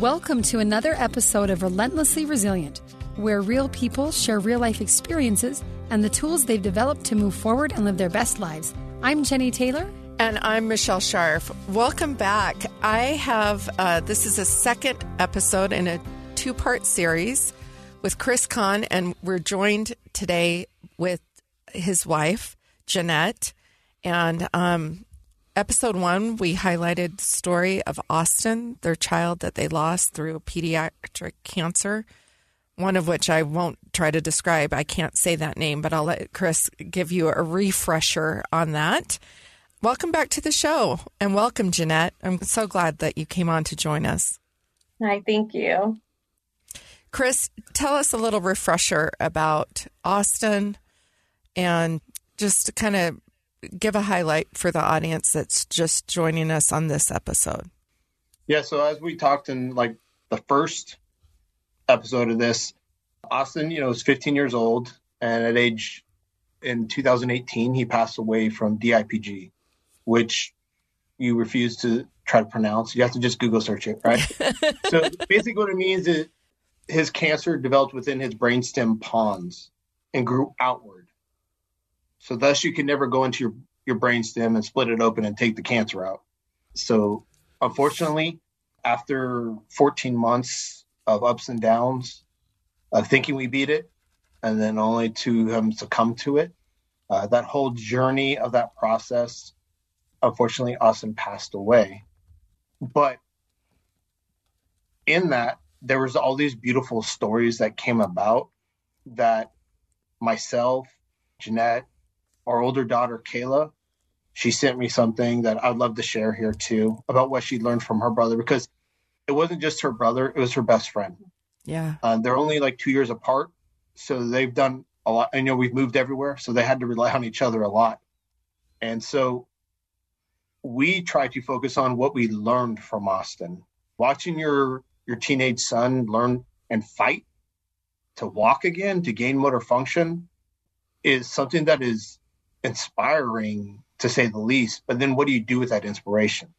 Welcome to another episode of Relentlessly Resilient, where real people share real-life experiences and the tools they've developed to move forward and live their best lives. I'm Jenny Taylor. And I'm Michelle Scharf. Welcome back. I have, this is a second episode in a two-part series with Chris Kahn, and we're joined today with his wife, Jeanette. And episode one, we highlighted the story of Austin, their child that they lost through pediatric cancer, one of which I won't try to describe. I can't say that name, but I'll let Chris give you a refresher on that. Welcome back to the show, and welcome, Jeanette. I'm so glad that you came on to join us. Hi, thank you. Chris, tell us a little refresher about Austin and just kind of give a highlight for the audience that's just joining us on this episode. Yeah, so as we talked in like the first episode of this, Austin, was 15 years old, and in 2018, he passed away from DIPG, which you refuse to try to pronounce. You have to just Google search it, right? So basically what it means is his cancer developed within his brainstem pons and grew outward. So thus you can never go into your brainstem and split it open and take the cancer out. So unfortunately, after 14 months of ups and downs, thinking we beat it, and then only to succumb to it, that whole journey of that process, unfortunately, Austin passed away. But in that, there was all these beautiful stories that came about that myself, Jeanette, our older daughter, Kayla, she sent me something that I'd love to share here too about what she learned from her brother, because it wasn't just her brother, it was her best friend. Yeah. They're only like 2 years apart. So they've done a lot. I know we've moved everywhere, so they had to rely on each other a lot. And so we try to focus on what we learned from Austin. Watching your teenage son learn and fight to walk again, to gain motor function, is something that is inspiring, to say the least. But then what do you do with that inspiration?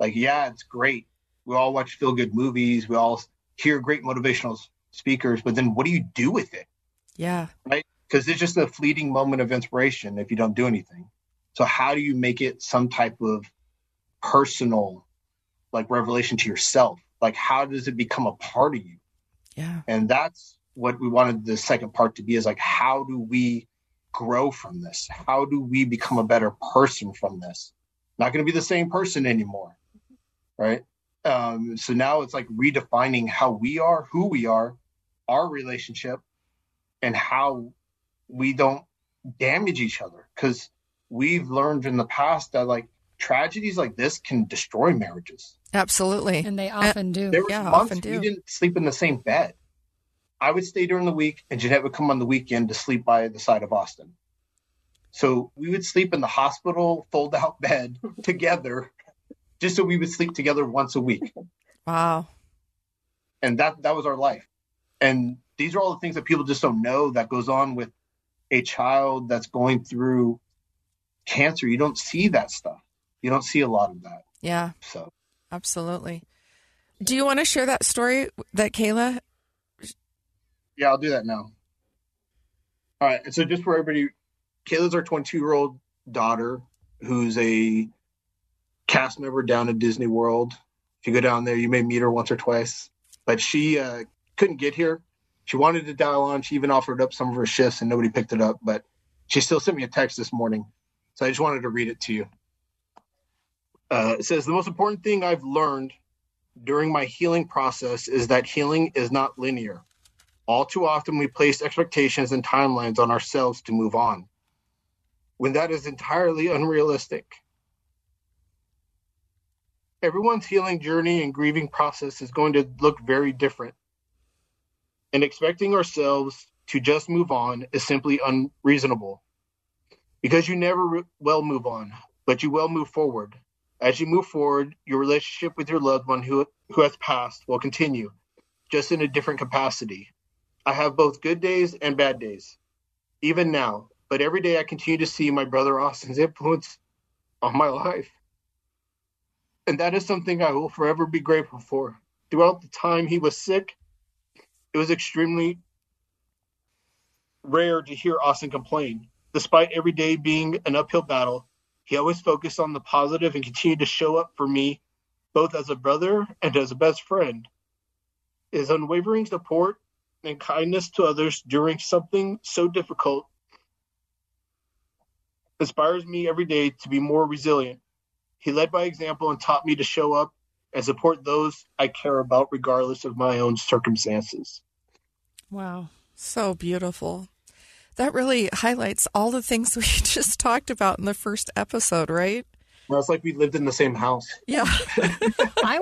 Like, yeah, it's great. We all watch feel-good movies. We all hear great motivational speakers. But then what do you do with it? Yeah. Right? Because it's just a fleeting moment of inspiration if you don't do anything. So how do you make it some type of personal, like, revelation to yourself? Like, how does it become a part of you? Yeah. And that's what we wanted the second part to be, is like, how do we grow from this? How do we become a better person from this? Not going to be the same person anymore, right? So now it's like redefining how we are, who we are, our relationship, and how we don't damage each other. Because we've learned in the past that like tragedies like this can destroy marriages. Absolutely. And they often do. There were months we didn't sleep in the same bed. I would stay during the week, and Jeanette would come on the weekend to sleep by the side of Austin. So we would sleep in the hospital fold-out bed together, just so we would sleep together once a week. Wow. And that was our life. And these are all the things that people just don't know that goes on with a child that's going through cancer. You don't see that stuff. You don't see a lot of that. Yeah. So absolutely. Do you want to share that story that Kayla? Yeah, I'll do that now. All right. And so just for everybody, Kayla's our 22-year-old daughter who's a cast member down at Disney World. If you go down there, you may meet her once or twice. But she couldn't get here. She wanted to dial on. She even offered up some of her shifts, and nobody picked it up. But she still sent me a text this morning. So I just wanted to read it to you. It says, the most important thing I've learned during my healing process is that healing is not linear. All too often, we place expectations and timelines on ourselves to move on, when that is entirely unrealistic. everyone's healing journey and grieving process is going to look very different. And expecting ourselves to just move on is simply unreasonable. Because you never will move on, but you will move forward. As you move forward, your relationship with your loved one who has passed will continue, just in a different capacity. I have both good days and bad days, even now. But every day I continue to see my brother Austin's influence on my life. And that is something I will forever be grateful for. Throughout the time he was sick, it was extremely rare to hear Austin complain. Despite every day being an uphill battle, he always focused on the positive and continued to show up for me, both as a brother and as a best friend. His unwavering support and kindness to others during something so difficult inspires me every day to be more resilient. He led by example and taught me to show up and support those I care about, regardless of my own circumstances. Wow. So beautiful. That really highlights all the things we just talked about in the first episode, right? Well, it's like we lived in the same house. Yeah. I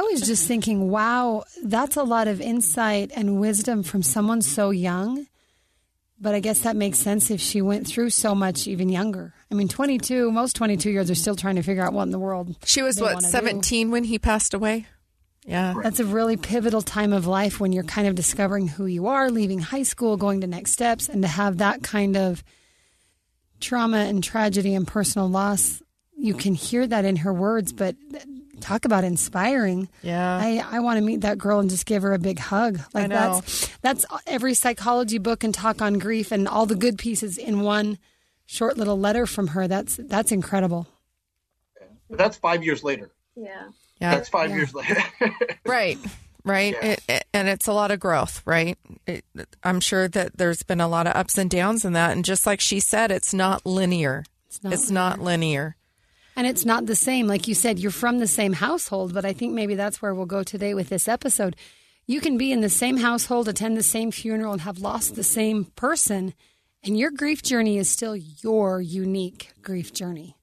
was just thinking, wow, that's a lot of insight and wisdom from someone so young. But I guess that makes sense if she went through so much even younger. I mean, 22, most 22-year-olds are still trying to figure out what in the world. She was, what, 17 when he passed away? Yeah. Right. That's a really pivotal time of life when you're kind of discovering who you are, leaving high school, going to next steps, and to have that kind of trauma and tragedy and personal loss. You can hear that in her words, but talk about inspiring. Yeah. I want to meet that girl and just give her a big hug. Like, I know. That's every psychology book and talk on grief and all the good pieces in one short little letter from her. That's incredible. That's 5 years later. Yeah. Yeah. That's 5 years later. Right. Right. Yeah. And it's a lot of growth, right? I'm sure that there's been a lot of ups and downs in that. And just like she said, it's not linear. It's not linear. And it's not the same. Like you said, you're from the same household, but I think maybe that's where we'll go today with this episode. You can be in the same household, attend the same funeral, and have lost the same person, and your grief journey is still your unique grief journey.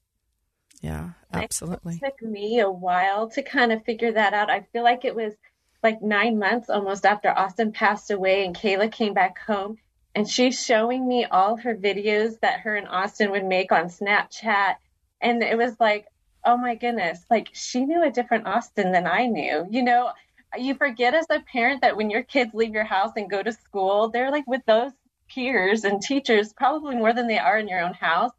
Yeah, absolutely. It took me a while to kind of figure that out. I feel like it was like 9 months almost after Austin passed away and Kayla came back home, and she's showing me all her videos that her and Austin would make on Snapchat. And it was like, oh my goodness, like she knew a different Austin than I knew. You know, you forget as a parent that when your kids leave your house and go to school, they're like with those peers and teachers probably more than they are in your own house.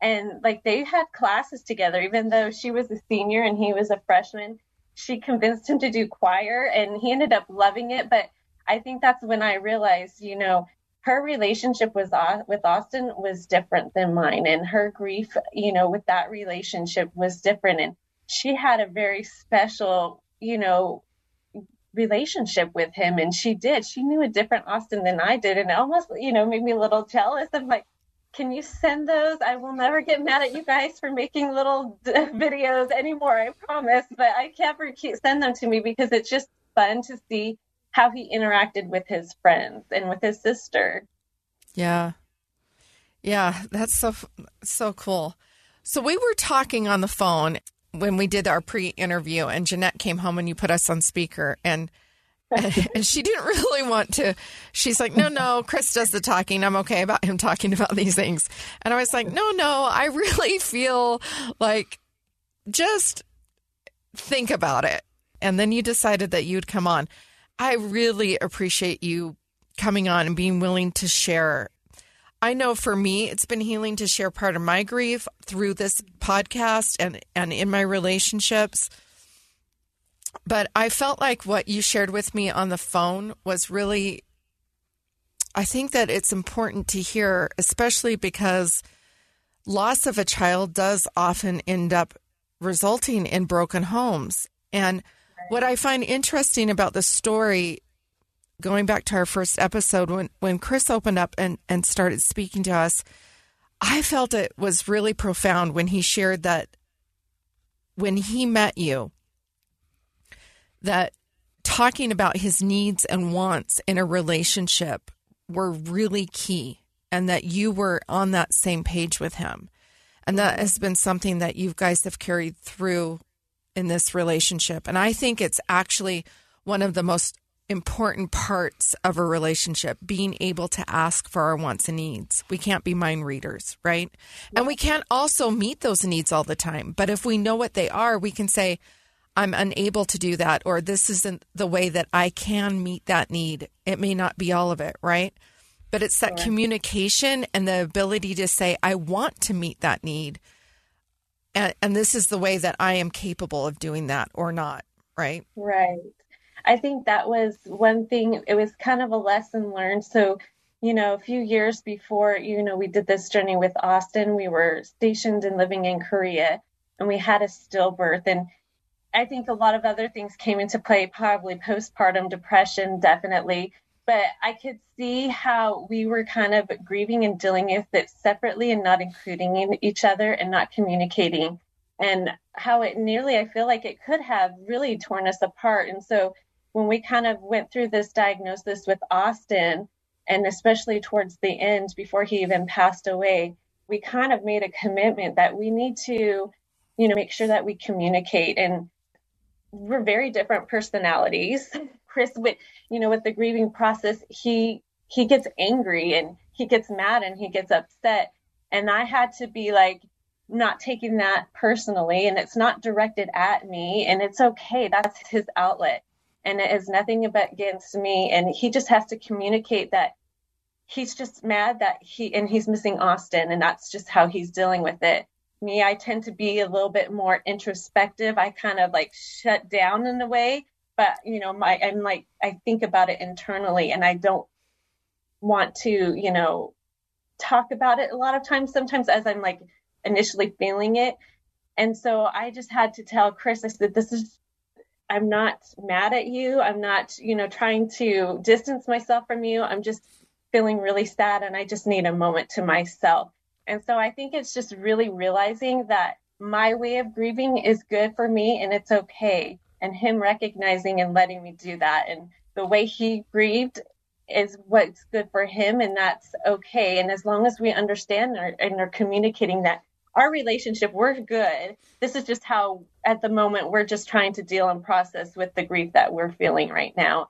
And like they had classes together, even though she was a senior and he was a freshman. She convinced him to do choir and he ended up loving it. But I think that's when I realized, you know, her relationship with Austin was different than mine, and her grief, you know, with that relationship was different. And she had a very special, you know, relationship with him, and she did. She knew a different Austin than I did, and it almost, you know, made me a little jealous. I'm like, can you send those? I will never get mad at you guys for making little videos anymore, I promise. But I can't send them to me because it's just fun to see how he interacted with his friends and with his sister. Yeah. Yeah, that's so cool. So we were talking on the phone when we did our pre-interview, and Jeanette came home and you put us on speaker, and she didn't really want to. She's like, no, Chris does the talking. I'm okay about him talking about these things. And I was like, no, I really feel like just think about it. And then you decided that you'd come on. I really appreciate you coming on and being willing to share. I know for me, it's been healing to share part of my grief through this podcast and in my relationships. But I felt like what you shared with me on the phone was really, I think that it's important to hear, especially because loss of a child does often end up resulting in broken homes. And what I find interesting about the story, going back to our first episode, when Chris opened up and started speaking to us, I felt it was really profound when he shared that when he met you, that talking about his needs and wants in a relationship were really key, and that you were on that same page with him. And that has been something that you guys have carried through in this relationship. And I think it's actually one of the most important parts of a relationship, being able to ask for our wants and needs. We can't be mind readers, right? And we can't also meet those needs all the time. But if we know what they are, we can say, I'm unable to do that, or this isn't the way that I can meet that need. It may not be all of it, right? But it's that communication and the ability to say, I want to meet that need. And this is the way that I am capable of doing that or not, right? Right. I think that was one thing. It was kind of a lesson learned. So, you know, a few years before, you know, we did this journey with Austin, we were stationed and living in Korea, and we had a stillbirth. And I think a lot of other things came into play, probably postpartum depression, definitely. But I could see how we were kind of grieving and dealing with it separately and not including each other and not communicating, and how it nearly, I feel like it could have really torn us apart. And so when we kind of went through this diagnosis with Austin, and especially towards the end before he even passed away, we kind of made a commitment that we need to, you know, make sure that we communicate. And we're very different personalities. Chris, with the grieving process, he gets angry and he gets mad and he gets upset. And I had to be like, not taking that personally, and it's not directed at me, and it's okay. That's his outlet. And it is nothing but against me. And he just has to communicate that he's just mad that he's missing Austin. And that's just how he's dealing with it. Me, I tend to be a little bit more introspective. I kind of like shut down in a way. But, you know, I think about it internally, and I don't want to, you know, talk about it a lot of times, sometimes as I'm like initially feeling it. And so I just had to tell Chris, I said, I'm not mad at you. I'm not, you know, trying to distance myself from you. I'm just feeling really sad, and I just need a moment to myself. And so I think it's just really realizing that my way of grieving is good for me, and it's okay. And him recognizing and letting me do that. And the way he grieved is what's good for him. And that's okay. And as long as we understand and are communicating that our relationship, we're good. This is just how, at the moment, we're just trying to deal and process with the grief that we're feeling right now.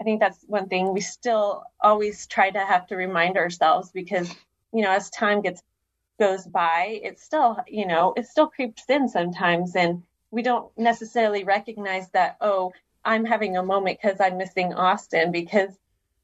I think that's one thing we still always have to remind ourselves, because, you know, as time goes by, it's still, you know, it still creeps in sometimes. And we don't necessarily recognize that, oh, I'm having a moment because I'm missing Austin, because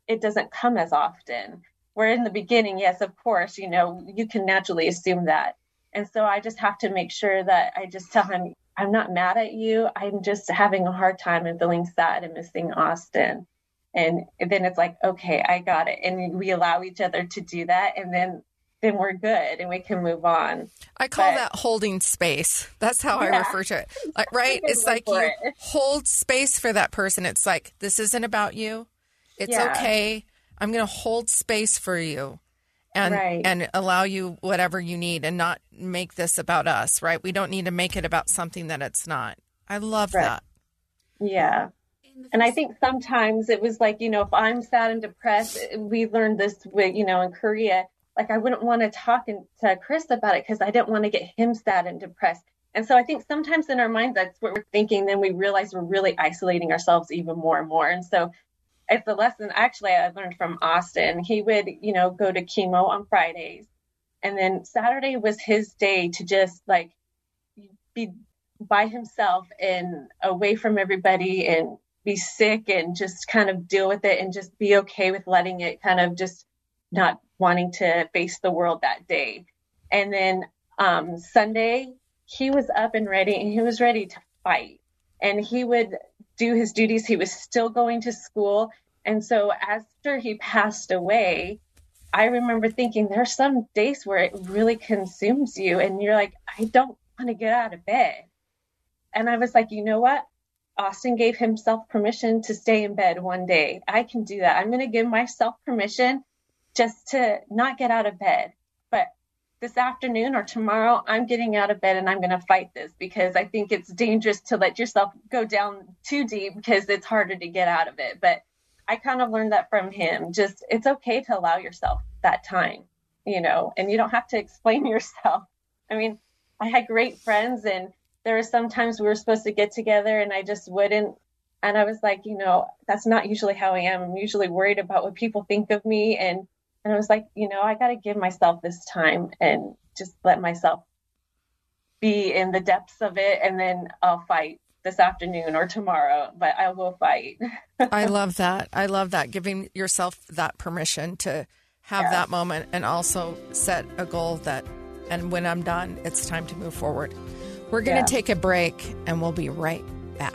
it doesn't come as often. Where in the beginning, yes, of course, you know, you can naturally assume that. And so I just have to make sure that I just tell him, I'm not mad at you. I'm just having a hard time and feeling sad and missing Austin. And then it's like, okay, I got it. And we allow each other to do that. And then we're good and we can move on. I call that holding space. That's how I refer to it. Like, right? It's like you hold space for that person. It's like, this isn't about you. It's okay. I'm going to hold space for you and allow you whatever you need, and not make this about us, right? We don't need to make it about something that it's not. I love that. Yeah. And I think sometimes it was like, you know, if I'm sad and depressed, we learned this with, you know, in Korea, like I wouldn't want to talk to Chris about it because I didn't want to get him sad and depressed. And so I think sometimes in our minds, that's what we're thinking. Then we realize we're really isolating ourselves even more and more. And so it's a lesson actually I learned from Austin. He would, you know, go to chemo on Fridays. And then Saturday was his day to just like be by himself and away from everybody and be sick and just kind of deal with it and just be okay with letting it kind of just not wanting to face the world that day. And then Sunday, he was up and ready, and he was ready to fight. And he would do his duties. He was still going to school. And so after he passed away, I remember thinking, there are some days where it really consumes you, and you're like, I don't want to get out of bed. And I was like, you know what? Austin gave himself permission to stay in bed one day. I can do that. I'm going to give myself permission just to not get out of bed. But this afternoon or tomorrow, I'm getting out of bed and I'm going to fight this, because I think it's dangerous to let yourself go down too deep, because it's harder to get out of it. But I kind of learned that from him. Just, it's okay to allow yourself that time, you know, and you don't have to explain yourself. I mean, I had great friends, and there were some times we were supposed to get together and I just wouldn't. And I was like, you know, that's not usually how I am. I'm usually worried about what people think of me. And I was like, you know, I got to give myself this time and just let myself be in the depths of it. And then I'll fight this afternoon or tomorrow, but I will fight. I love that. I love that. Giving yourself that permission to have that moment and also set a goal that, and when I'm done, it's time to move forward. We're going to take a break and we'll be right back.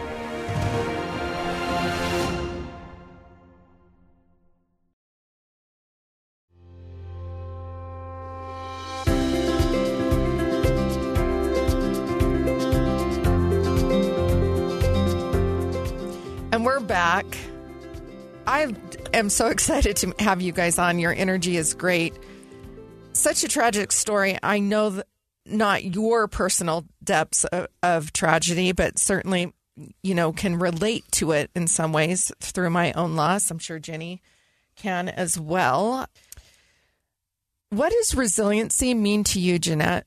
Back. I am so excited to have you guys on. Your energy is great. Such a tragic story. I know that not your personal depths of tragedy, but certainly, you know, can relate to it in some ways through my own loss. I'm sure Jenny can as well. What does resiliency mean to you, Jeanette?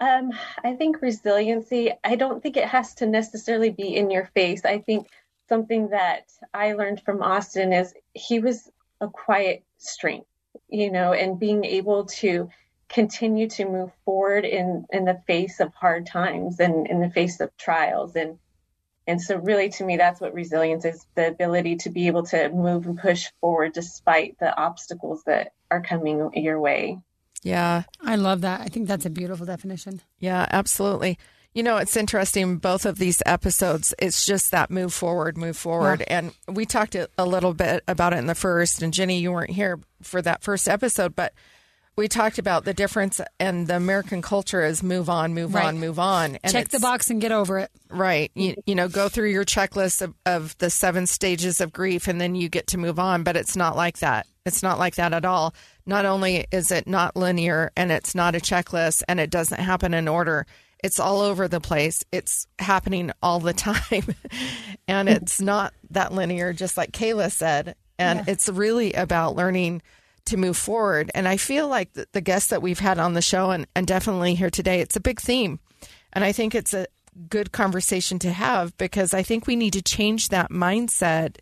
I think resiliency, I don't think it has to necessarily be in your face. I think something that I learned from Austin is he was a quiet strength, you know, and being able to continue to move forward in the face of hard times and in the face of trials. And so really, to me, that's what resilience is, the ability to be able to move and push forward despite the obstacles that are coming your way. Yeah. I love that. I think that's a beautiful definition. Yeah, absolutely. You know, it's interesting, both of these episodes, it's just that move forward. Yeah. And we talked a little bit about it in the first, and Jenny, you weren't here for that first episode, but we talked about the difference, and the American culture is move on. And check the box and get over it. Right. You know, go through your checklist of the 7 stages of grief, and then you get to move on. But it's not like that. It's not like that at all. Not only is it not linear, and it's not a checklist, and it doesn't happen in order. It's all over the place. It's happening all the time. And it's not that linear, just like Kayla said. And it's really about learning to move forward. And I feel like the guests that we've had on the show and definitely here today, it's a big theme. And I think it's a good conversation to have, because I think we need to change that mindset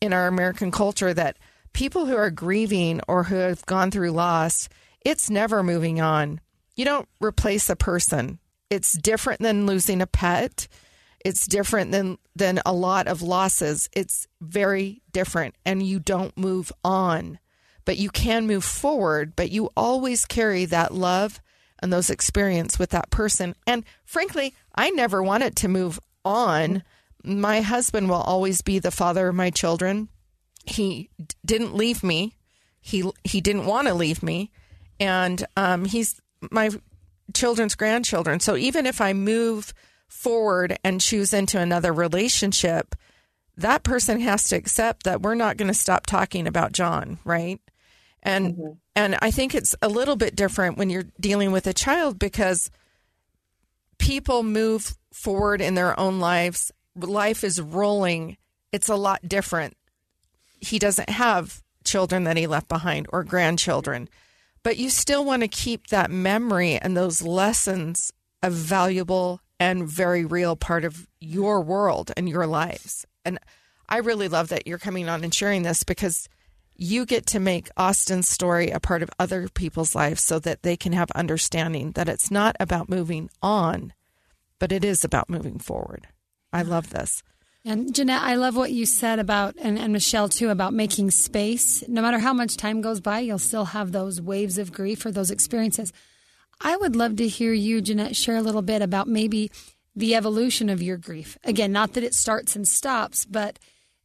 in our American culture that people who are grieving or who have gone through loss, it's never moving on. You don't replace a person. It's different than losing a pet. It's different than a lot of losses. It's very different, and you don't move on. But you can move forward, but you always carry that love and those experience with that person. And frankly, I never wanted to move on. My husband will always be the father of my children. He didn't leave me. He didn't want to leave me. And he's my children's grandchildren. So even if I move forward and choose into another relationship, that person has to accept that we're not going to stop talking about John, right? And and I think it's a little bit different when you're dealing with a child, because people move forward in their own lives. Life is rolling. It's a lot different. He doesn't have children that he left behind or grandchildren, but you still want to keep that memory and those lessons a valuable and very real part of your world and your lives. And I really love that you're coming on and sharing this, because you get to make Austin's story a part of other people's lives so that they can have understanding that it's not about moving on, but it is about moving forward. I love this. And Jeanette, I love what you said about, and Michelle too, about making space. No matter how much time goes by, you'll still have those waves of grief or those experiences. I would love to hear you, Jeanette, share a little bit about maybe the evolution of your grief. Again, not that it starts and stops, but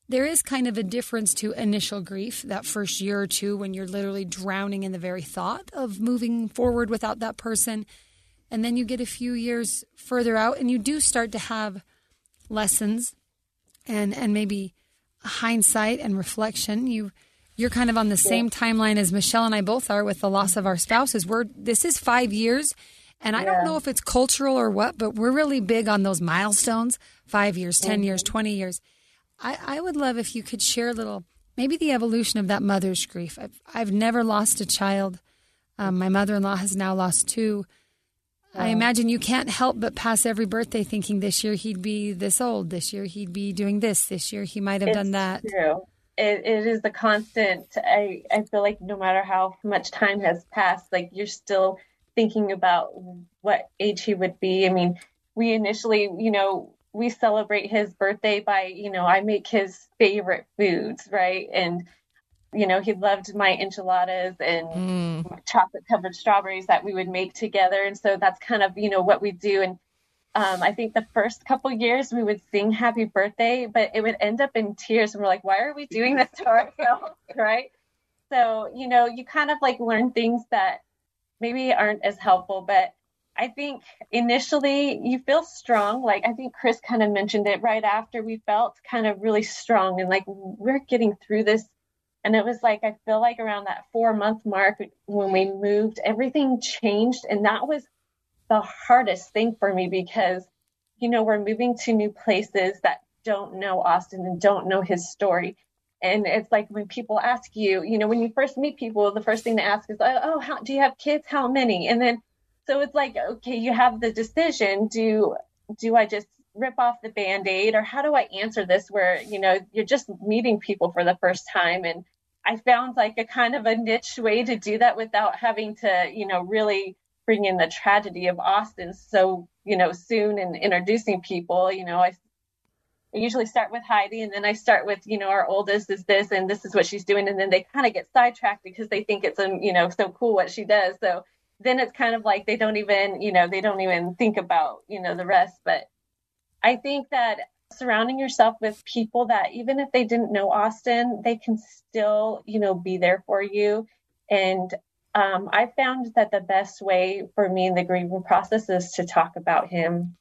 there is kind of a difference to initial grief, that first year or two when you're literally drowning in the very thought of moving forward without that person. And then you get a few years further out and you do start to have lessons. And maybe hindsight and reflection. You're kind of on the same timeline as Michelle and I both are with the loss of our spouses. This is 5 years, and I don't know if it's cultural or what, but we're really big on those milestones, 5 years, 10 years, 20 years. I would love if you could share a little, maybe the evolution of that mother's grief. I've never lost a child. My mother-in-law has now lost two. I imagine you can't help but pass every birthday thinking this year he'd be this old, this year he'd be doing this, this year he might have done that. It's true. It is the constant. I feel like no matter how much time has passed, like you're still thinking about what age he would be. I mean, we initially, we celebrate his birthday by, I make his favorite foods, right? And he loved my enchiladas and chocolate covered strawberries that we would make together. And so that's kind of, what we do. And I think the first couple years we would sing happy birthday, but it would end up in tears. And we're like, why are we doing this to ourselves? Right. So, you kind of like learn things that maybe aren't as helpful, but I think initially you feel strong. Like I think Chris kind of mentioned it right after we felt kind of really strong and like, we're getting through this. And it was like, I feel like around that 4 month mark when we moved, everything changed. And that was the hardest thing for me because, we're moving to new places that don't know Austin and don't know his story. And it's like when people ask you, when you first meet people, the first thing they ask is, oh, do you have kids? How many? And then, so it's like, okay, you have the decision. Do I just rip off the Band-Aid or how do I answer this where, you're just meeting people for the first time? And I found like a kind of a niche way to do that without having to, really bring in the tragedy of Austin so, soon and introducing people. I usually start with Heidi and then I start with, our oldest is this and this is what she's doing. And then they kind of get sidetracked because they think it's, so cool what she does. So then it's kind of like they don't even, think about, the rest. But I think that surrounding yourself with people that even if they didn't know Austin, they can still, be there for you. And I found that the best way for me in the grieving process is to talk about him.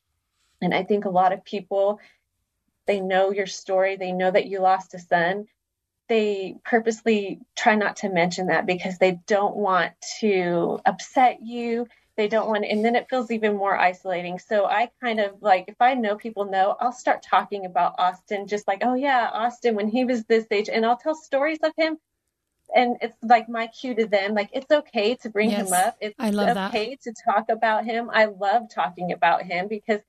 And I think a lot of people, they know your story. They know that you lost a son. They purposely try not to mention that because they don't want to upset you. They don't want to, and then it feels even more isolating. So I kind of like, if I know people know, I'll start talking about Austin, just like, oh yeah, Austin, when he was this age, and I'll tell stories of him. And it's like my cue to them, like, it's okay to bring him up. It's okay to talk about him. I love talking about him because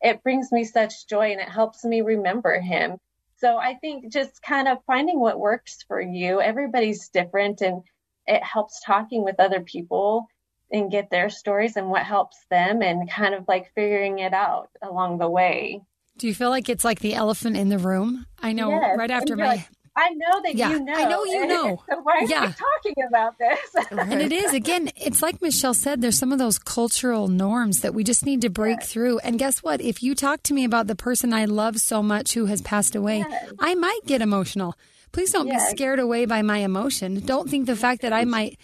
it brings me such joy and it helps me remember him. So I think just kind of finding what works for you. Everybody's different and it helps talking with other people and get their stories and what helps them and kind of like figuring it out along the way. Do you feel like it's like the elephant in the room? I know right after my... Like, I know that I know you know. So why are you talking about this? And it is, again, it's like Michelle said, there's some of those cultural norms that we just need to break through. And guess what? If you talk to me about the person I love so much who has passed away, I might get emotional. Please don't be scared away by my emotion. Don't think the fact that I might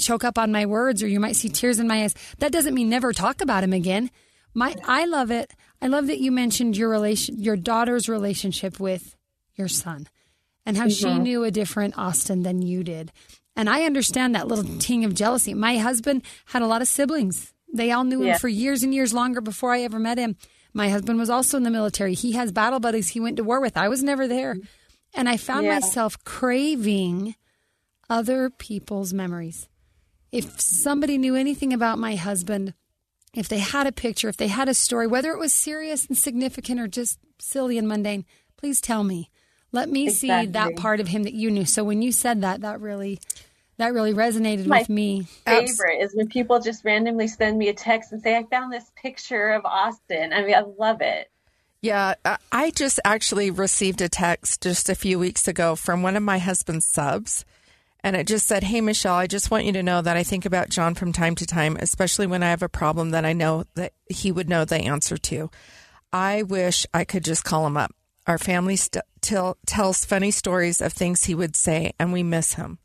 choke up on my words or you might see tears in my eyes. That doesn't mean never talk about him again. I love it. I love that you mentioned your daughter's relationship with your son and how she knew a different Austin than you did. And I understand that little ting of jealousy. My husband had a lot of siblings. They all knew him for years and years longer before I ever met him. My husband was also in the military. He has battle buddies he went to war with. I was never there. And I found myself craving other people's memories. If somebody knew anything about my husband, if they had a picture, if they had a story, whether it was serious and significant or just silly and mundane, please tell me. Let me see that part of him that you knew. So when you said that, that really resonated with me. My favorite is when people just randomly send me a text and say, I found this picture of Austin. I mean, I love it. Yeah, I just actually received a text just a few weeks ago from one of my husband's subs, and it just said, "Hey, Michelle, I just want you to know that I think about John from time to time, especially when I have a problem that I know that he would know the answer to. I wish I could just call him up. Our family tells funny stories of things he would say, and we miss him."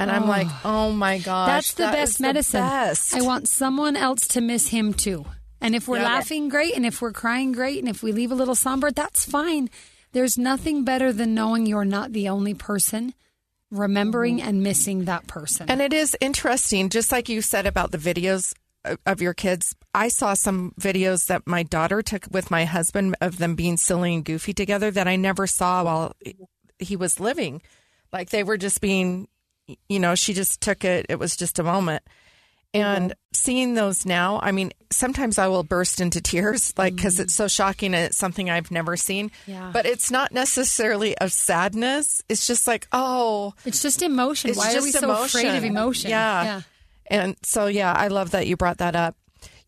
And I'm like, oh, my gosh. That's the best medicine. I want someone else to miss him, too. And if we're laughing, great. And if we're crying, great. And if we leave a little somber, that's fine. There's nothing better than knowing you're not the only person remembering and missing that person. And it is interesting, just like you said about the videos of your kids. I saw some videos that my daughter took with my husband of them being silly and goofy together that I never saw while he was living. Like they were just being, you know, she just took it. It was just a moment. And seeing those now, I mean, sometimes I will burst into tears, like, because it's so shocking and it's something I've never seen. Yeah. But it's not necessarily of sadness. It's just like, oh. It's just emotion. Why are we so afraid of emotion? Yeah. And so, yeah, I love that you brought that up.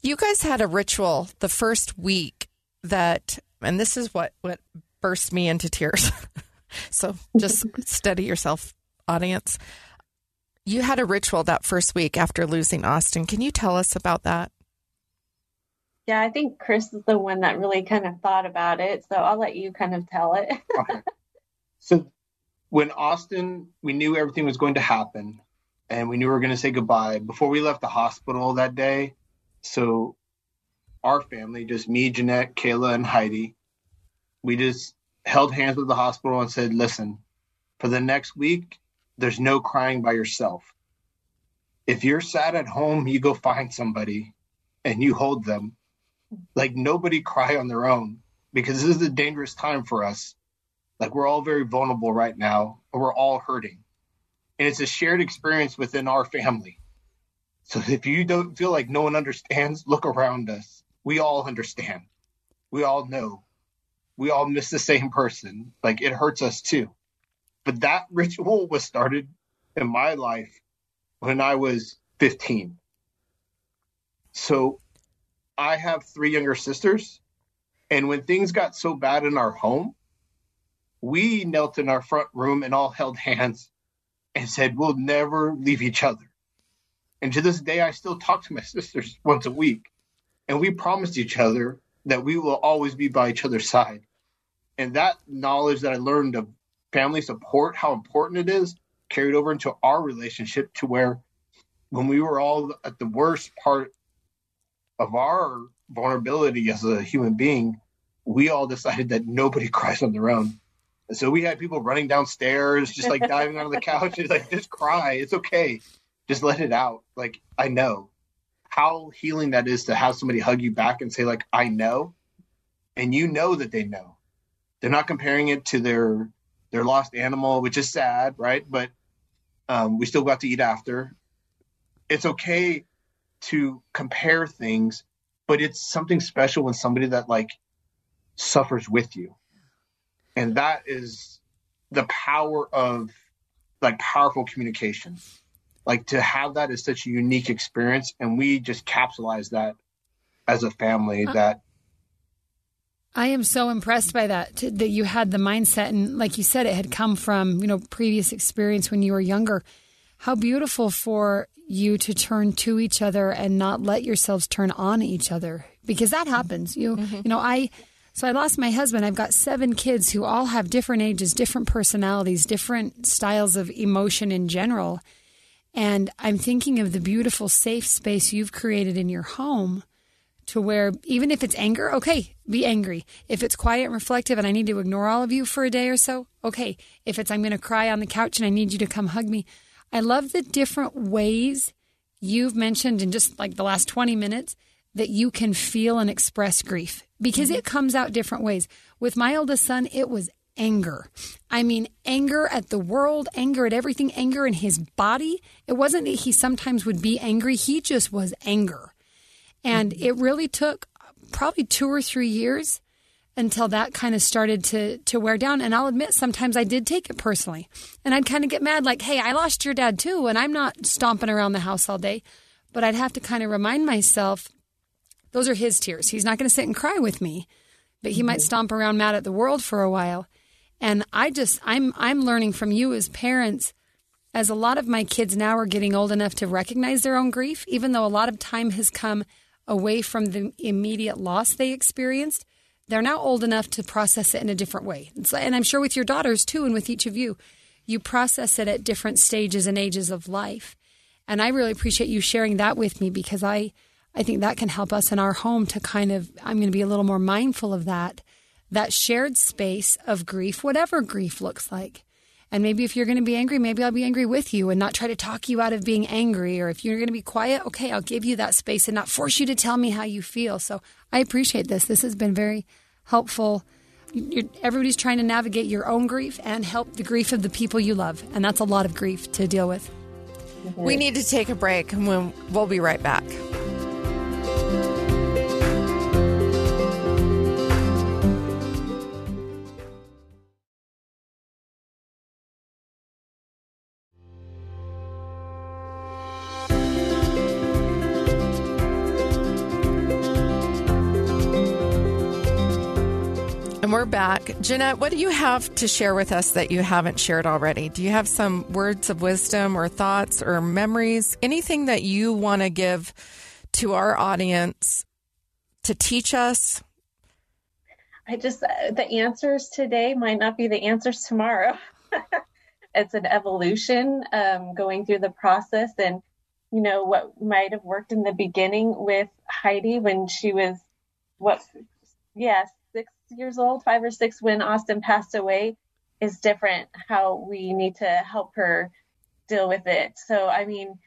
You guys had a ritual the first week that, and this is what burst me into tears. So just steady yourself, audience. You had a ritual that first week after losing Austin. Can you tell us about that? Yeah, I think Chris is the one that really kind of thought about it. So I'll let you kind of tell it. Okay. So when Austin, we knew everything was going to happen and we knew we were going to say goodbye before we left the hospital that day. So our family, just me, Jeanette, Kayla, and Heidi, we just held hands with the hospital and said, listen, for the next week, there's no crying by yourself. If you're sad at home, you go find somebody and you hold them. Like, nobody cry on their own, because this is a dangerous time for us. Like, we're all very vulnerable right now, and we're all hurting. And it's a shared experience within our family. So if you don't feel like no one understands, look around us. We all understand. We all know. We all miss the same person. Like, it hurts us too. But that ritual was started in my life when I was 15. So I have 3 younger sisters. And when things got so bad in our home, we knelt in our front room and all held hands and said, we'll never leave each other. And to this day, I still talk to my sisters once a week. And we promised each other that we will always be by each other's side. And that knowledge that I learned of family support, how important it is, carried over into our relationship, to where when we were all at the worst part of our vulnerability as a human being, we all decided that nobody cries on their own. And so we had people running downstairs, just like diving onto the couch and like, just cry. It's okay. Just let it out. Like, I know how healing that is to have somebody hug you back and say, like, I know. And you know that they know. They're not comparing it to their lost animal, which is sad, right? But we still got to eat after. It's okay to compare things, but it's something special when somebody that, like, suffers with you. And that is the power of, like, powerful communication. Like, to have that is such a unique experience. And we just capsulize that as a family that... I am so impressed by that you had the mindset. And like you said, it had come from, you know, previous experience when you were younger. How beautiful for you to turn to each other and not let yourselves turn on each other, because that happens. I lost my husband. I've got 7 kids who all have different ages, different personalities, different styles of emotion in general. And I'm thinking of the beautiful, safe space you've created in your home, to where even if it's anger, okay, be angry. If it's quiet and reflective and I need to ignore all of you for a day or so, okay. If it's I'm going to cry on the couch and I need you to come hug me. I love the different ways you've mentioned in just like the last 20 minutes that you can feel and express grief, because it comes out different ways. With my oldest son, it was anger. I mean, anger at the world, anger at everything, anger in his body. It wasn't that he sometimes would be angry. He just was anger. And it really took probably 2 or 3 years until that kind of started to wear down. And I'll admit, sometimes I did take it personally. And I'd kind of get mad, like, hey, I lost your dad too, and I'm not stomping around the house all day. But I'd have to kind of remind myself, those are his tears. He's not going to sit and cry with me. but he might stomp around mad at the world for a while. And I'm learning from you as parents, as a lot of my kids now are getting old enough to recognize their own grief, even though a lot of time has come away from the immediate loss they experienced, they're now old enough to process it in a different way. And I'm sure with your daughters too, and with each of you, you process it at different stages and ages of life. And I really appreciate you sharing that with me, because I think that can help us in our home to kind of, I'm going to be a little more mindful of that shared space of grief, whatever grief looks like. And maybe if you're going to be angry, maybe I'll be angry with you and not try to talk you out of being angry. Or if you're going to be quiet, okay, I'll give you that space and not force you to tell me how you feel. So I appreciate this. This has been very helpful. Everybody's trying to navigate your own grief and help the grief of the people you love. And that's a lot of grief to deal with. We need to take a break, and we'll be right back. We're back. Jeanette, what do you have to share with us that you haven't shared already? Do you have some words of wisdom or thoughts or memories, anything that you want to give to our audience to teach us? I just, the answers today might not be the answers tomorrow. It's an evolution, going through the process. And, you know, what might have worked in the beginning with Heidi when she was, 6 years old, 5 or 6, when Austin passed away, is different how we need to help her deal with it. So, I mean,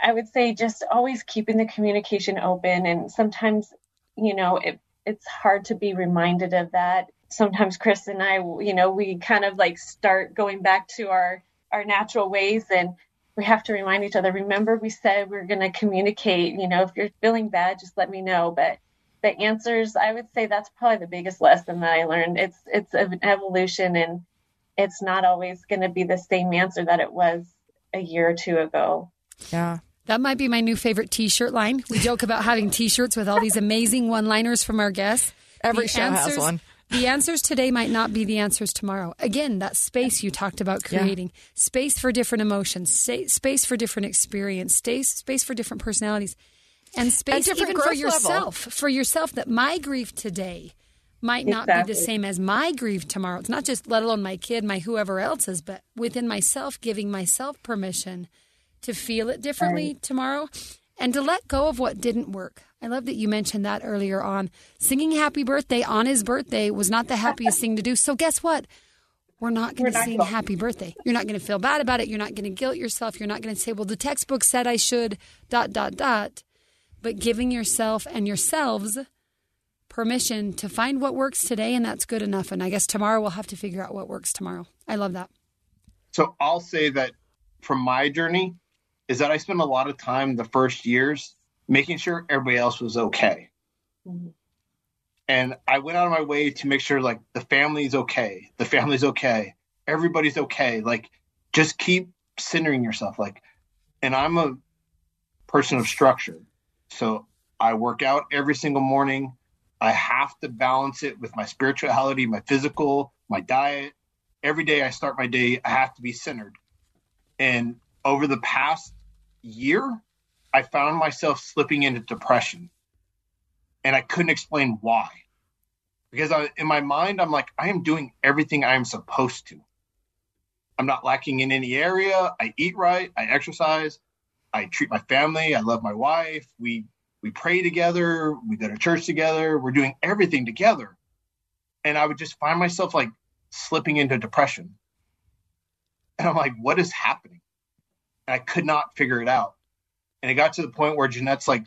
I would say just always keeping the communication open. And sometimes, you know, it's hard to be reminded of that. Sometimes Chris and I, you know, we kind of like start going back to our natural ways, and we have to remind each other, remember we said we're going to communicate, you know, if you're feeling bad, just let me know. But the answers, I would say that's probably the biggest lesson that I learned. It's an evolution, and it's not always going to be the same answer that it was a year or two ago. Yeah. That might be my new favorite T-shirt line. We joke about having T-shirts with all these amazing one-liners from our guests. Every show has one. The answers today might not be the answers tomorrow. Again, that space you talked about creating, space for different emotions, space for different experience, space for different personalities. And space even for yourself, that my grief today might not be the same as my grief tomorrow. It's not just, let alone my kid, my whoever else's, but within myself, giving myself permission to feel it differently tomorrow and to let go of what didn't work. I love that you mentioned that earlier on. Singing happy birthday on his birthday was not the happiest thing to do. So guess what? We're not going to sing happy birthday. You're not going to feel bad about it. You're not going to guilt yourself. You're not going to say, well, the textbook said I should, ... But giving yourself and yourselves permission to find what works today, and that's good enough. And I guess tomorrow we'll have to figure out what works tomorrow. I love that. So I'll say that from my journey is that I spent a lot of time the first years making sure everybody else was okay. Mm-hmm. And I went out of my way to make sure, like, the family's okay. The family's okay. Everybody's okay. Like, just keep centering yourself. Like, and I'm a person of structure. So I work out every single morning. I have to balance it with my spirituality, my physical, my diet. Every day I start my day, I have to be centered. And over the past year, I found myself slipping into depression. And I couldn't explain why. Because in my mind, I'm like, I am doing everything I'm supposed to. I'm not lacking in any area. I eat right. I exercise. I treat my family. I love my wife. We pray together. We go to church together. We're doing everything together. And I would just find myself like slipping into depression. And I'm like, what is happening? And I could not figure it out. And it got to the point where Jeanette's like,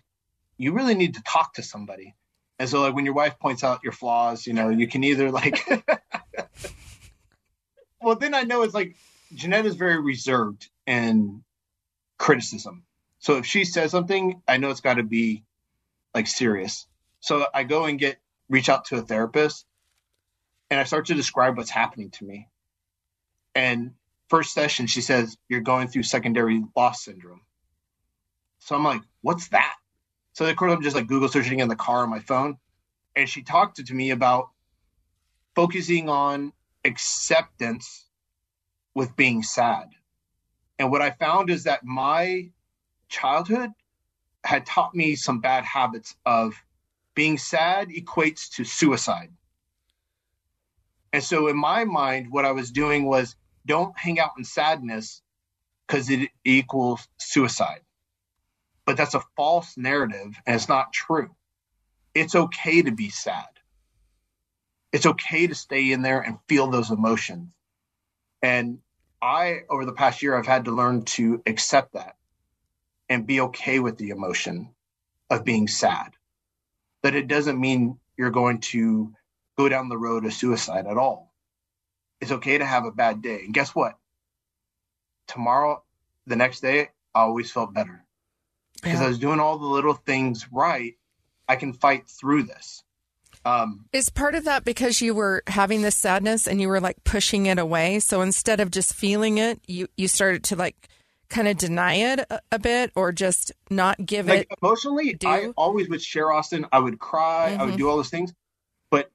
you really need to talk to somebody. And so like when your wife points out your flaws, you know, you can either like, well, then I know it's like Jeanette is very reserved and criticism. So if she says something, I know it's got to be like serious. So I go and reach out to a therapist, and I start to describe what's happening to me. And first session, she says, you're going through secondary loss syndrome. So I'm like, what's that? So of course I'm just like Google searching in the car on my phone. and she talked to me about focusing on acceptance with being sad. And what I found is that my childhood had taught me some bad habits of being sad equates to suicide. And so in my mind, what I was doing was don't hang out in sadness because it equals suicide. But that's a false narrative, and it's not true. It's okay to be sad. It's okay to stay in there and feel those emotions. And I, over the past year, I've had to learn to accept that and be okay with the emotion of being sad. That it doesn't mean you're going to go down the road of suicide at all. It's okay to have a bad day. And guess what? Tomorrow, the next day, I always felt better. Because I was doing all the little things right, I can fight through this. Is part of that because you were having this sadness and you were like pushing it away? So instead of just feeling it, you started to like kind of deny it a bit or just not give like, it. Emotionally, I always would share Austin. I would cry. Mm-hmm. I would do all those things. But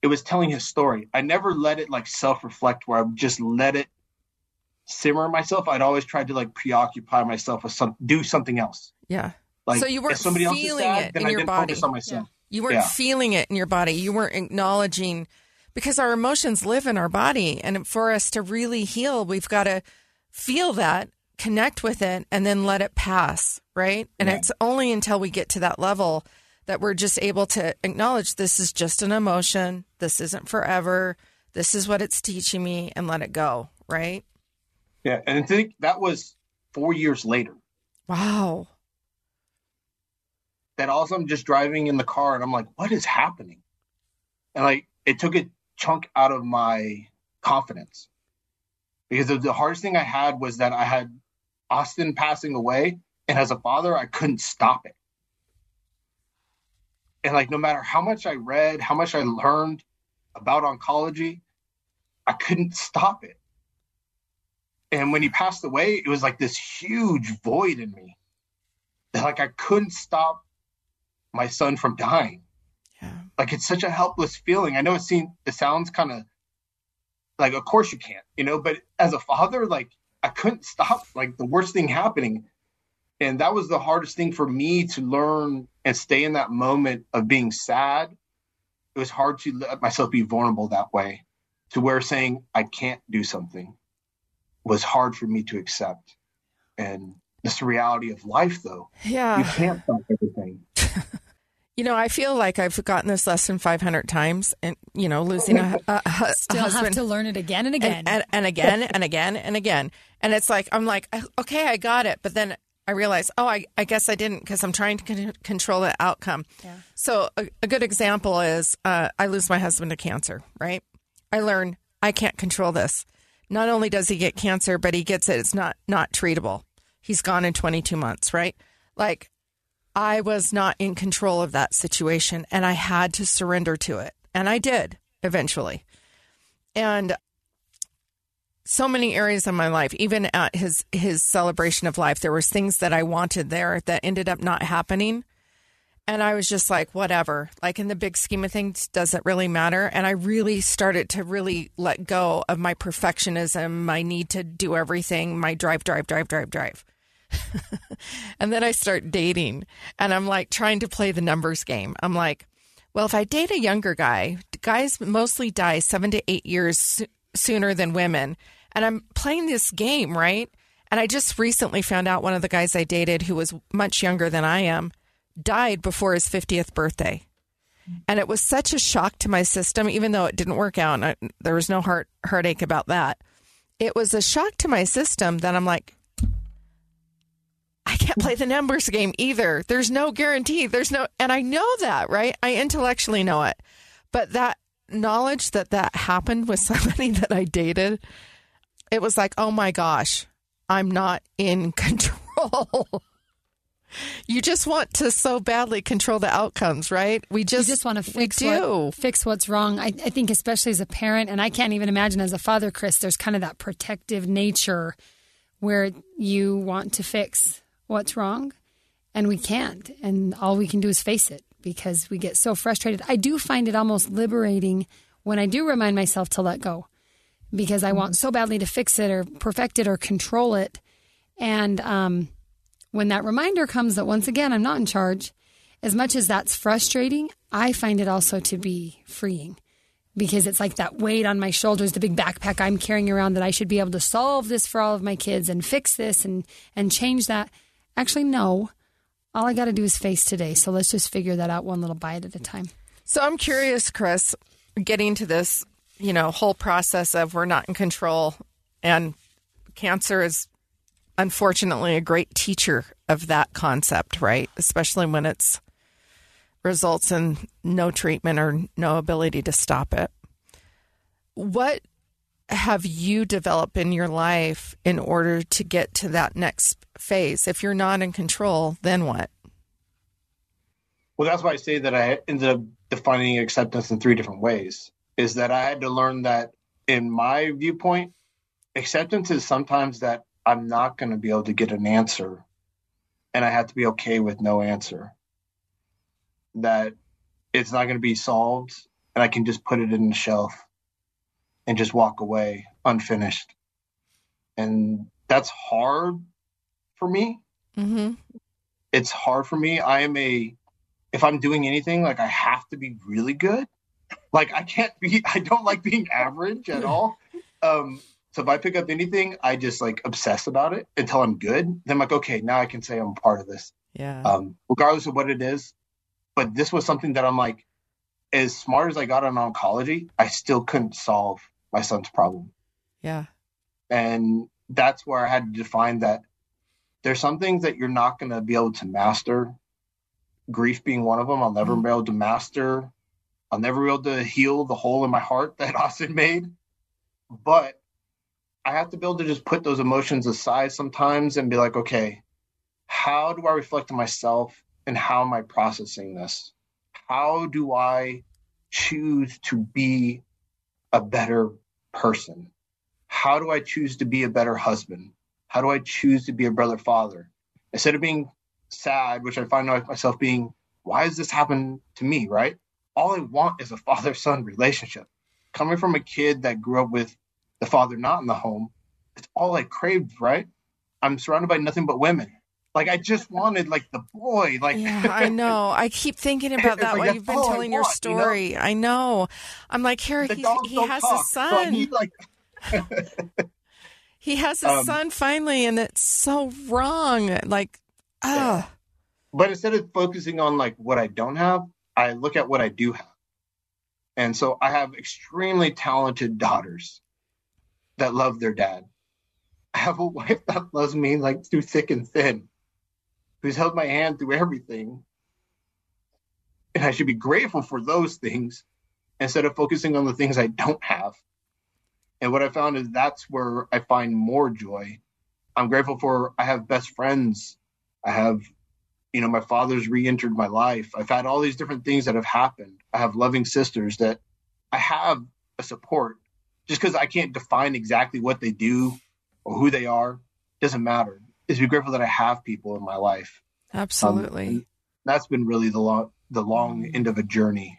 it was telling his story. I never let it like self-reflect where I would just let it simmer myself. I'd always try to like preoccupy myself with do something else. Yeah. Like, so you weren't feeling it in your body. You weren't feeling it in your body. You weren't acknowledging, because our emotions live in our body. And for us to really heal, we've got to feel that, connect with it, and then let it pass, right? And it's only until we get to that level that we're just able to acknowledge this is just an emotion. This isn't forever. This is what it's teaching me, and let it go, right? Yeah, and I think that was 4 years later. Wow. That also I'm just driving in the car and I'm like, what is happening? And like, it took a chunk out of my confidence, because the hardest thing I had was that I had Austin passing away. And as a father, I couldn't stop it. And like, no matter how much I read, how much I learned about oncology, I couldn't stop it. And when he passed away, it was like this huge void in me that like, I couldn't stop my son from dying. Yeah. Like, it's such a helpless feeling. I know it sounds kind of like, of course you can't, but as a father, like I couldn't stop like the worst thing happening. And that was the hardest thing for me to learn and stay in that moment of being sad. It was hard to let myself be vulnerable that way, to where saying I can't do something was hard for me to accept. And it's the reality of life though. Yeah. You can't stop everything. I feel like I've gotten this lesson 500 times and, losing a husband. Have to learn it again and again. And again and again and again. And it's like, I'm like, okay, I got it. But then I realize, I guess I didn't, because I'm trying to control the outcome. Yeah. So a good example is I lose my husband to cancer, right? I learn I can't control this. Not only does he get cancer, but he gets it. It's not treatable. He's gone in 22 months, right? Like, I was not in control of that situation, and I had to surrender to it. And I did eventually. And so many areas of my life, even at his celebration of life, there was things that I wanted there that ended up not happening. And I was just like, whatever, like in the big scheme of things, doesn't really matter. And I really started to really let go of my perfectionism, my need to do everything, my drive. And then I start dating, and I'm like trying to play the numbers game. I'm like, well, if I date a younger guy, guys mostly die 7 to 8 years sooner than women. And I'm playing this game, right? And I just recently found out one of the guys I dated, who was much younger than I am, died before his 50th birthday. And it was such a shock to my system, even though it didn't work out. And there was no heartache about that. It was a shock to my system that I'm like, I can't play the numbers game either. There's no guarantee. And I know that, right? I intellectually know it. But that knowledge that happened with somebody that I dated, it was like, oh my gosh, I'm not in control. You just want to so badly control the outcomes, right? You just want to fix what's wrong. I think especially as a parent, and I can't even imagine as a father, Chris, there's kind of that protective nature where you want to fix what's wrong, and we can't, and all we can do is face it because we get so frustrated. I do find it almost liberating when I do remind myself to let go, because I want so badly to fix it or perfect it or control it. And when that reminder comes that, once again, I'm not in charge, as much as that's frustrating, I find it also to be freeing, because it's like that weight on my shoulders, the big backpack I'm carrying around that I should be able to solve this for all of my kids and fix this and change that. Actually, no. All I got to do is face today. So let's just figure that out one little bite at a time. So I'm curious, Chris, getting to this, you know, whole process of we're not in control, and cancer is unfortunately a great teacher of that concept, right? Especially when it's results in no treatment or no ability to stop it. What have you developed in your life in order to get to that next phase? If you're not in control, then what? Well, that's why I say that I ended up defining acceptance in three different ways, is that I had to learn that, in my viewpoint, acceptance is sometimes that I'm not going to be able to get an answer, and I have to be okay with no answer. That it's not going to be solved, and I can just put it in the shelf and just walk away unfinished. And that's hard for me. Mm-hmm. It's hard for me. If I'm doing anything, like, I have to be really good. Like, I don't like being average at all. So if I pick up anything, I just like obsess about it until I'm good. Then I'm like, okay, now I can say I'm part of this. Yeah. Regardless of what it is. But this was something that I'm like, as smart as I got on oncology, I still couldn't solve my son's problem. Yeah. And that's where I had to define that there's some things that you're not going to be able to master. Grief being one of them. I'll never be able to master. I'll never be able to heal the hole in my heart that Austin made. But I have to be able to just put those emotions aside sometimes and be like, okay, how do I reflect on myself and how am I processing this? How do I choose to be a better person? How do I choose to be a better husband? How do I choose to be a better father? Instead of being sad, which I find myself being, why has this happened to me, right? All I want is a father-son relationship. Coming from a kid that grew up with the father not in the home, it's all I craved, right? I'm surrounded by nothing but women. Like, I just wanted, like, the boy. Like, yeah, I know. I keep thinking about that while you've been telling your story. You know? I know. I'm like, here, he has a son. He has a son finally, and it's so wrong. Like, ah. Yeah. But instead of focusing on, like, what I don't have, I look at what I do have. And so I have extremely talented daughters that love their dad. I have a wife that loves me, like, through thick and thin, who's held my hand through everything. And I should be grateful for those things instead of focusing on the things I don't have. And what I found is that's where I find more joy. I'm grateful for, I have best friends. I have, you know, my father's re-entered my life. I've had all these different things that have happened. I have loving sisters that I have a support, just because I can't define exactly what they do or who they are. Doesn't matter. Is be grateful that I have people in my life. Absolutely. That's been really the long end of a journey.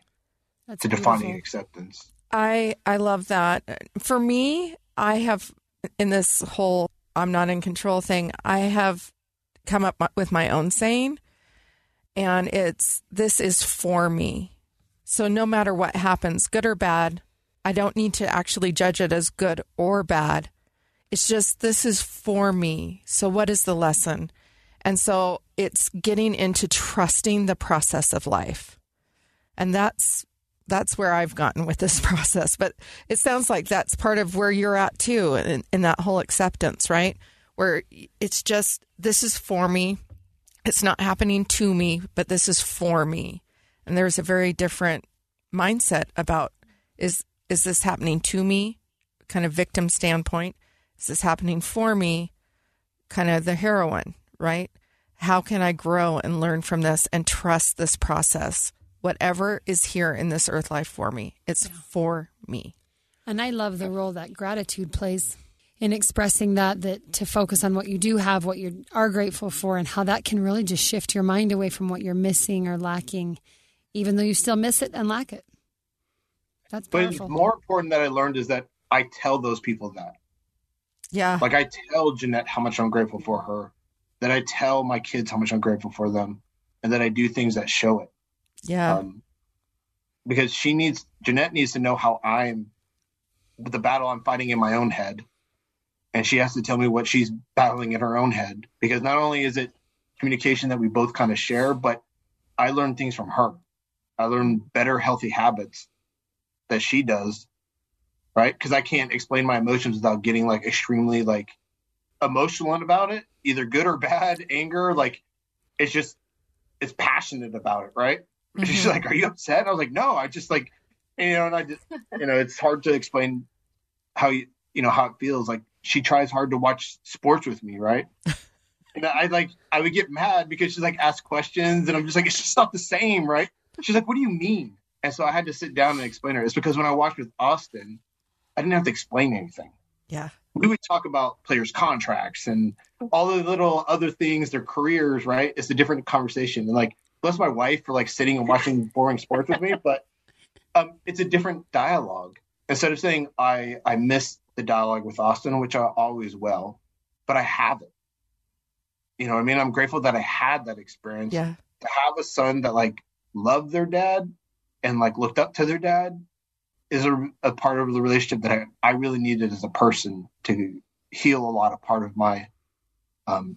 That's to beautiful. Defining acceptance. I love that. For me, I have, in this whole I'm not in control thing, I have come up with my own saying, and it's, this is for me. So no matter what happens, good or bad, I don't need to actually judge it as good or bad. It's just, this is for me. So what is the lesson? And so it's getting into trusting the process of life. And that's where I've gotten with this process. But it sounds like that's part of where you're at too, in that whole acceptance, right? Where it's just, this is for me. It's not happening to me, but this is for me. And there's a very different mindset about, is this happening to me? Kind of victim standpoint. Is this happening for me? Kind of the heroine, right? How can I grow and learn from this and trust this process? Whatever is here in this earth life for me, it's for me. And I love the role that gratitude plays in expressing that to focus on what you do have, what you are grateful for, and how that can really just shift your mind away from what you're missing or lacking even though you still miss it and lack it. That's powerful. But more important that I learned is that I tell those people that. Yeah. Like I tell Jeanette how much I'm grateful for her, that I tell my kids how much I'm grateful for them, and that I do things that show it. Yeah. Because Jeanette needs to know how I'm, the battle I'm fighting in my own head. And she has to tell me what she's battling in her own head, because not only is it communication that we both kind of share, but I learn things from her. I learn better, healthy habits that she does. Right. Because I can't explain my emotions without getting like extremely like emotional about it, either good or bad, anger. Like it's just, it's passionate about it. Right. Mm-hmm. She's like, are you upset? And I was like, no, I just like, you know, and I just, you know, it's hard to explain how how it feels. Like she tries hard to watch sports with me. Right. And I would get mad because she's like, ask questions. And I'm just like, it's just not the same. Right. She's like, what do you mean? And so I had to sit down and explain her. It's because when I watched with Austin, I didn't have to explain anything. Yeah. We would talk about players' contracts and all the little other things, their careers, right? It's a different conversation. And like, bless my wife for like sitting and watching boring sports with me, but it's a different dialogue. Instead of saying, I miss the dialogue with Austin, which I always will, but I have it. You know what I mean? I'm grateful that I had that experience. Yeah. To have a son that like loved their dad and like looked up to their dad is a part of the relationship that I really needed as a person to heal a lot of part of my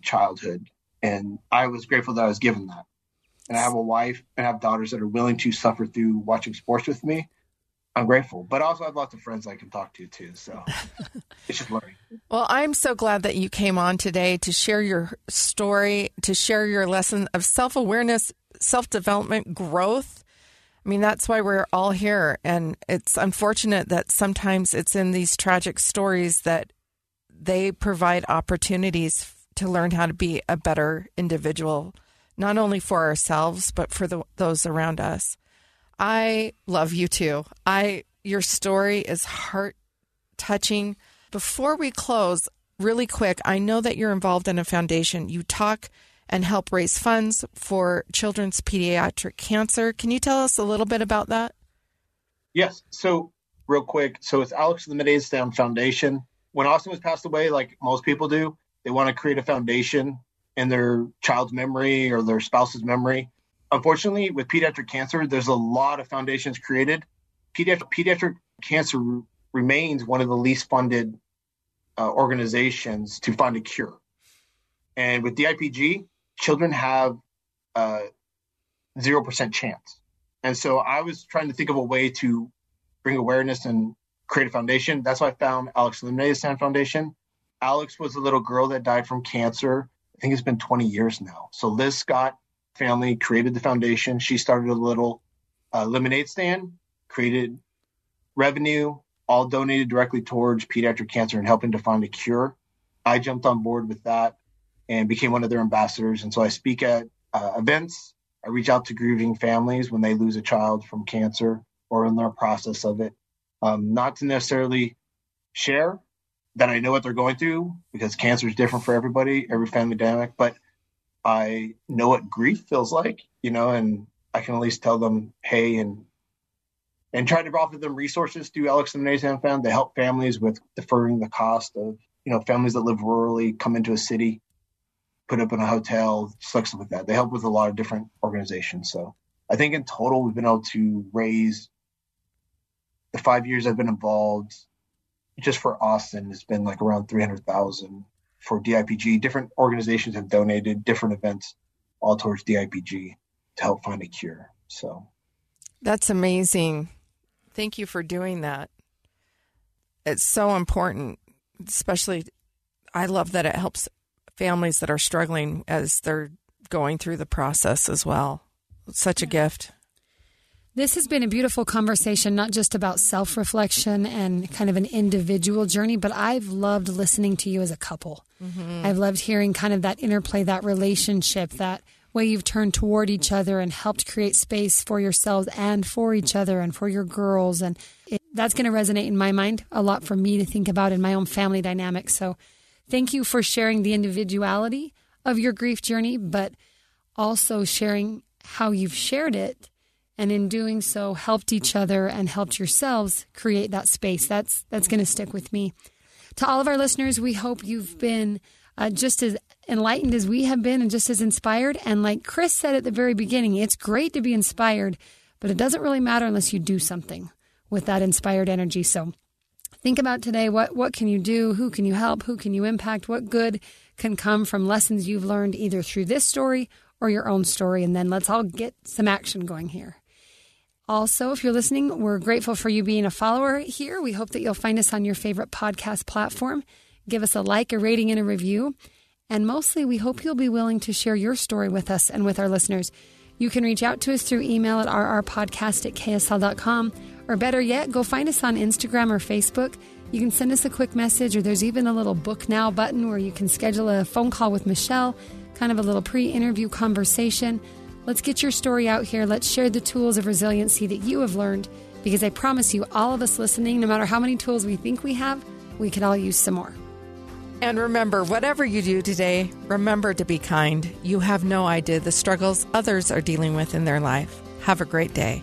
childhood. And I was grateful that I was given that. And I have a wife and I have daughters that are willing to suffer through watching sports with me. I'm grateful, but also I have lots of friends I can talk to too. So it's just learning. Well, I'm so glad that you came on today to share your story, to share your lesson of self-awareness, self-development, growth. I mean, that's why we're all here. And it's unfortunate that sometimes it's in these tragic stories that they provide opportunities to learn how to be a better individual, not only for ourselves, but for those around us. I love you too. Your story is heart touching. Before we close, really quick, I know that you're involved in a foundation. You talk and help raise funds for children's pediatric cancer. Can you tell us a little bit about that? Yes. So real quick. So it's Alex's Lemonade Stand Foundation. When Austin was passed away, like most people do, they want to create a foundation in their child's memory or their spouse's memory. Unfortunately, with pediatric cancer, there's a lot of foundations created. Pediatric cancer remains one of the least funded organizations to find a cure. And with DIPG, children have a 0% chance. And so I was trying to think of a way to bring awareness and create a foundation. That's why I found Alex's Lemonade Stand Foundation. Alex was a little girl that died from cancer. I think it's been 20 years now. So Liz Scott family created the foundation. She started a little lemonade stand, created revenue, all donated directly towards pediatric cancer and helping to find a cure. I jumped on board with that and became one of their ambassadors. And so I speak at events. I reach out to grieving families when they lose a child from cancer or in their process of it. Not to necessarily share that I know what they're going through, because cancer is different for everybody, every family dynamic, but I know what grief feels like, you know, and I can at least tell them, hey, and try to offer them resources through Alex and Nathan Found to help families with deferring the cost of, you know, families that live rurally, come into a city, put up in a hotel, stuff like that. They help with a lot of different organizations. So I think in total, we've been able to raise, the 5 years I've been involved, just for Austin, it's been like around $300,000 for DIPG. Different organizations have donated, different events, all towards DIPG to help find a cure. So that's amazing. Thank you for doing that. It's so important, especially, I love that it helps families that are struggling as they're going through the process as well. It's such a gift. This has been a beautiful conversation, not just about self-reflection and kind of an individual journey, but I've loved listening to you as a couple. Mm-hmm. I've loved hearing kind of that interplay, that relationship, that way you've turned toward each other and helped create space for yourselves and for each other and for your girls. And that's going to resonate in my mind a lot for me to think about in my own family dynamic. So thank you for sharing the individuality of your grief journey, but also sharing how you've shared it and in doing so helped each other and helped yourselves create that space. That's going to stick with me. To all of our listeners, we hope you've been just as enlightened as we have been and just as inspired. And like Chris said at the very beginning, it's great to be inspired, but it doesn't really matter unless you do something with that inspired energy. So think about today, what can you do? Who can you help? Who can you impact? What good can come from lessons you've learned either through this story or your own story? And then let's all get some action going here. Also, if you're listening, we're grateful for you being a follower here. We hope that you'll find us on your favorite podcast platform. Give us a like, a rating, and a review. And mostly, we hope you'll be willing to share your story with us and with our listeners. You can reach out to us through email at rrpodcast@ksl.com. Or better yet, go find us on Instagram or Facebook. You can send us a quick message, or there's even a little book now button where you can schedule a phone call with Michelle, kind of a little pre-interview conversation. Let's get your story out here. Let's share the tools of resiliency that you have learned, because I promise you, all of us listening, no matter how many tools we think we have, we could all use some more. And remember, whatever you do today, remember to be kind. You have no idea the struggles others are dealing with in their life. Have a great day.